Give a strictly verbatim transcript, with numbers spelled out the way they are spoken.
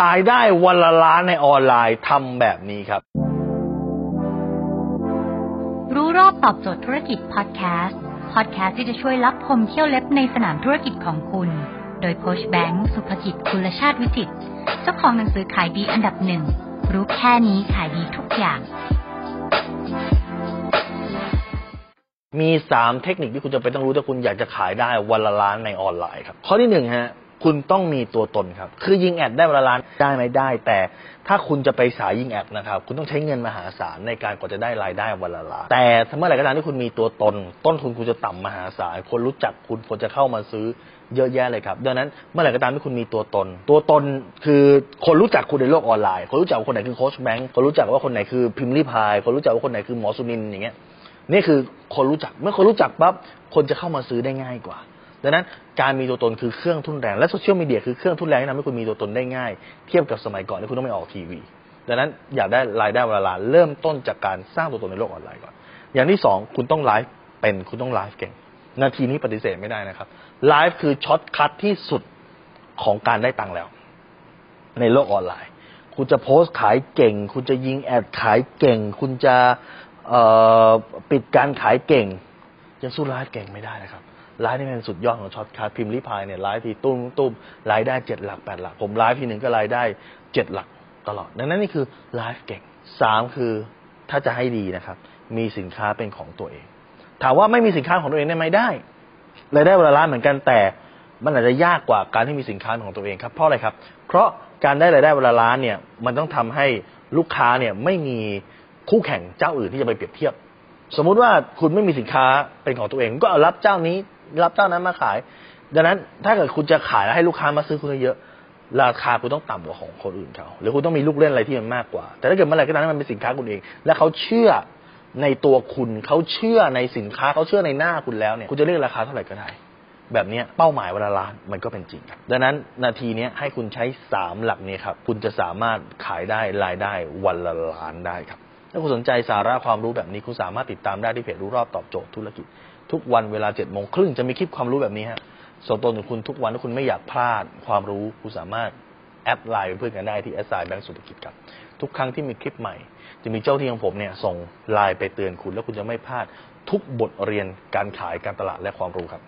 ขายได้วันละล้านในออนไลน์ทำแบบนี้ครับรู้รอบตอบโจทย์ธุรกิจพอดแคสต์พอดแคสต์ที่จะช่วยลับคมเขี้ยวเล็บในสนามธุรกิจของคุณโดยโค้ชแบงค์สุภกิจกุลชาติวิจิตรเจ้าของหนังสือขายดีอันดับหนึ่งรู้แค่นี้ขายดีทุกอย่างมีสามเทคนิคที่คุณจะไปต้องรู้ถ้าคุณอยากจะขายได้วันละล้านในออนไลน์ครับข้อที่หนึ่งฮะคุณต้องมีตัวตนครับคือยิงแอดได้วันละล้านได้ไหมได้แต่ถ้าคุณจะไปสายยิงแอดนะครับคุณต้องใช้เงินมหาศาลในการกว่าจะได้รายได้วันละล้านแต่เมื่อไหร่ก็ตามที่คุณมีตัวตนต้นทุนคุณจะต่ำมหาศาลคนรู้จักคุณคนจะเข้ามาซื้อเยอะแยะเลยครับดังนั้นเมื่อไหร่ก็ตามที่คุณมีตัวตนตัวตนคือคนรู้จักคุณในโลกออนไลน์คนรู้จักว่าคนไหนคือโค้ชแบงค์คนรู้จักว่าคนไหนคือพิมพ์ลี่พายคนรู้จักว่าคนไหนคือหมอสุนินอย่างเงี้ยนี่คือคนรู้จักเมื่อคนรู้จักปั๊บคนจะเข้ามาซื้อได้ง่ายกว่าดังนั้นการมีตัวตนคือเครื่องทุนแรงและโซเชียลมีเดียคือเครื่องทุนแรงที่ทำให้คุณมีตัวตนได้ง่ายเทียบกับสมัยก่อนที่คุณต้องไม่ออกทีวีดังนั้นอยากได้รายได้วันละล้านเริ่มต้นจากการสร้างตัวตนในโลกออนไลน์ก่อนอย่างที่สองคุณต้องไลฟ์เป็นคุณต้องไลฟ์เก่งนาทีนี้ปฏิเสธไม่ได้นะครับไลฟ์คือช็อตคัทที่สุดของการได้ตังค์แล้วในโลกออนไลน์คุณจะโพสต์ขายเก่งคุณจะยิงแอดขายเก่งคุณจะปิดการขายเก่งยังสู้ไลฟ์เก่งไม่ได้นะครับไลฟ์นี่เป็นสุดยอดของช็อตคัทพิมพ์ลี่พายเนี่ยไลฟ์ทีตุ้มตุ้มรายได้เจ็ดหลักแปดหลักผมไลฟ์ทีหนึ่งก็รายได้เจ็ดหลักตลอดดังนั้นนี่คือไลฟ์เก่งสามคือถ้าจะให้ดีนะครับมีสินค้าเป็นของตัวเองถามว่าไม่มีสินค้าของตัวเองได้ไหมได้รายได้วันละล้านเหมือนกันแต่มันอาจจะยากกว่าการที่มีสินค้าของตัวเองครับเพราะอะไรครับเพราะการได้รายได้วันละล้านเนี่ยมันต้องทำให้ลูกค้าเนี่ยไม่มีคู่แข่งเจ้าอื่นที่จะไปเปรียบเทียบสมมุติว่าคุณไม่มีสินค้าเป็นของตัวเองก็รับเจ้านี้รับเจ้านั้นมาขายดังนั้นถ้าเกิดคุณจะขายแล้วให้ลูกค้ามาซื้อคุณเยอะราคาคุณต้องต่ำกว่าของคนอื่นเขาหรือคุณต้องมีลูกเล่นอะไรที่มันมากกว่าแต่ถ้าเกิดเมื่อไหร่ก็ตามที่มันเป็นสินค้าคุณเองและเขาเชื่อในตัวคุณเขาเชื่อในสินค้าเขาเชื่อในหน้าคุณแล้วเนี่ยคุณจะเรียกราคาเท่าไหร่ก็ได้แบบนี้เป้าหมายวันละล้านมันก็เป็นจริงครับดังนั้นนาทีนี้ให้คุณใช้สามหลักนี้ครับคุณจะสามารถขายได้รายได้วันละล้านได้ครับถ้าคุณสนใจสาระความรู้แบบนี้คุณสามารถติดตามได้ที่เพจรู้รอบตอบโจทย์ธุรกิจทุกวันเวลาเจ็ดโมงครึ่งจะมีคลิปความรู้แบบนี้ฮะสดตัวของคุณทุกวันถ้าคุณไม่อยากพลาดความรู้คุณสามารถแอดไลน์เป็นเพื่อนกันได้ที่แอดไลน์แบงก์สุภกิจครับทุกครั้งที่มีคลิปใหม่จะมีเจ้าที่ของผมเนี่ยส่งไลน์ไปเตือนคุณแล้วคุณจะไม่พลาดทุกบทเรียนการขายการตลาดและความรู้ครับ